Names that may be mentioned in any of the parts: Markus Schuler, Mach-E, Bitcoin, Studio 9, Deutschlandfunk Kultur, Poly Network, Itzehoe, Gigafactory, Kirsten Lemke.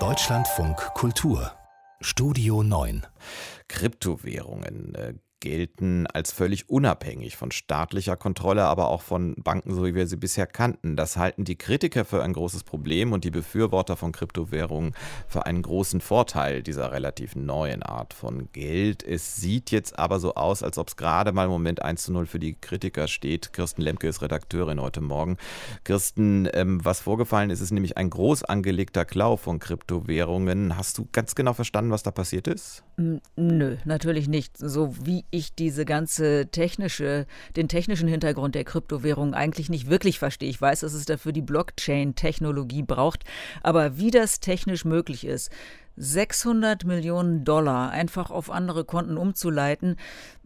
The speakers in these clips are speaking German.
Deutschlandfunk Kultur Studio 9. Kryptowährungen gelten als völlig unabhängig von staatlicher Kontrolle, aber auch von Banken, so wie wir sie bisher kannten. Das halten die Kritiker für ein großes Problem und die Befürworter von Kryptowährungen für einen großen Vorteil dieser relativ neuen Art von Geld. Es sieht jetzt aber so aus, als ob es gerade mal im Moment 1:0 für die Kritiker steht. Kirsten Lemke ist Redakteurin heute Morgen. Kirsten, was vorgefallen ist, ist nämlich ein groß angelegter Klau von Kryptowährungen. Hast du ganz genau verstanden, was da passiert ist? Nö, natürlich nicht. So wie ich diese ganze den technischen Hintergrund der Kryptowährung eigentlich nicht wirklich verstehe. Ich weiß, dass es dafür die Blockchain-Technologie braucht, aber wie das technisch möglich ist, 600 Millionen Dollar einfach auf andere Konten umzuleiten,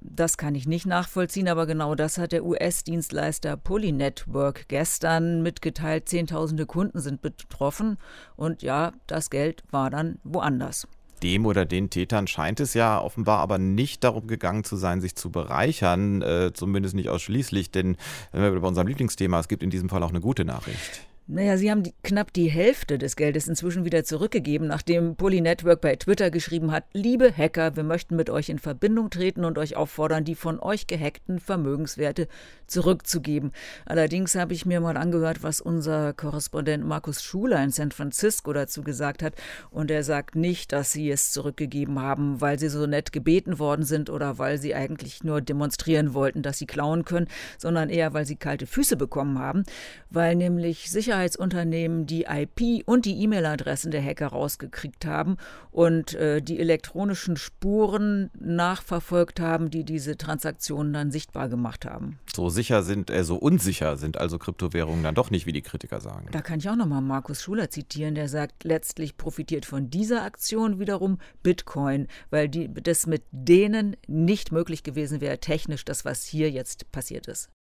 das kann ich nicht nachvollziehen, aber genau das hat der US-Dienstleister Poly Network gestern mitgeteilt. Zehntausende Kunden sind betroffen und ja, das Geld war dann woanders. Dem oder den Tätern scheint es ja offenbar aber nicht darum gegangen zu sein, sich zu bereichern, zumindest nicht ausschließlich, denn wenn wir bei unserem Lieblingsthema, es gibt in diesem Fall auch eine gute Nachricht. Naja, sie haben knapp die Hälfte des Geldes inzwischen wieder zurückgegeben, nachdem Poly Network bei Twitter geschrieben hat, liebe Hacker, wir möchten mit euch in Verbindung treten und euch auffordern, die von euch gehackten Vermögenswerte zurückzugeben. Allerdings habe ich mir mal angehört, was unser Korrespondent Markus Schuler in San Francisco dazu gesagt hat. Und er sagt nicht, dass sie es zurückgegeben haben, weil sie so nett gebeten worden sind oder weil sie eigentlich nur demonstrieren wollten, dass sie klauen können, sondern eher, weil sie kalte Füße bekommen haben, weil nämlich Sicherheitsunternehmen die IP und die E-Mail-Adressen der Hacker rausgekriegt haben und die elektronischen Spuren nachverfolgt haben, die diese Transaktionen dann sichtbar gemacht haben. So unsicher sind also Kryptowährungen dann doch nicht, wie die Kritiker sagen. Da kann ich auch nochmal Markus Schuler zitieren, der sagt, letztlich profitiert von dieser Aktion wiederum Bitcoin, weil das mit denen nicht möglich gewesen wäre, technisch das, was hier jetzt passiert ist.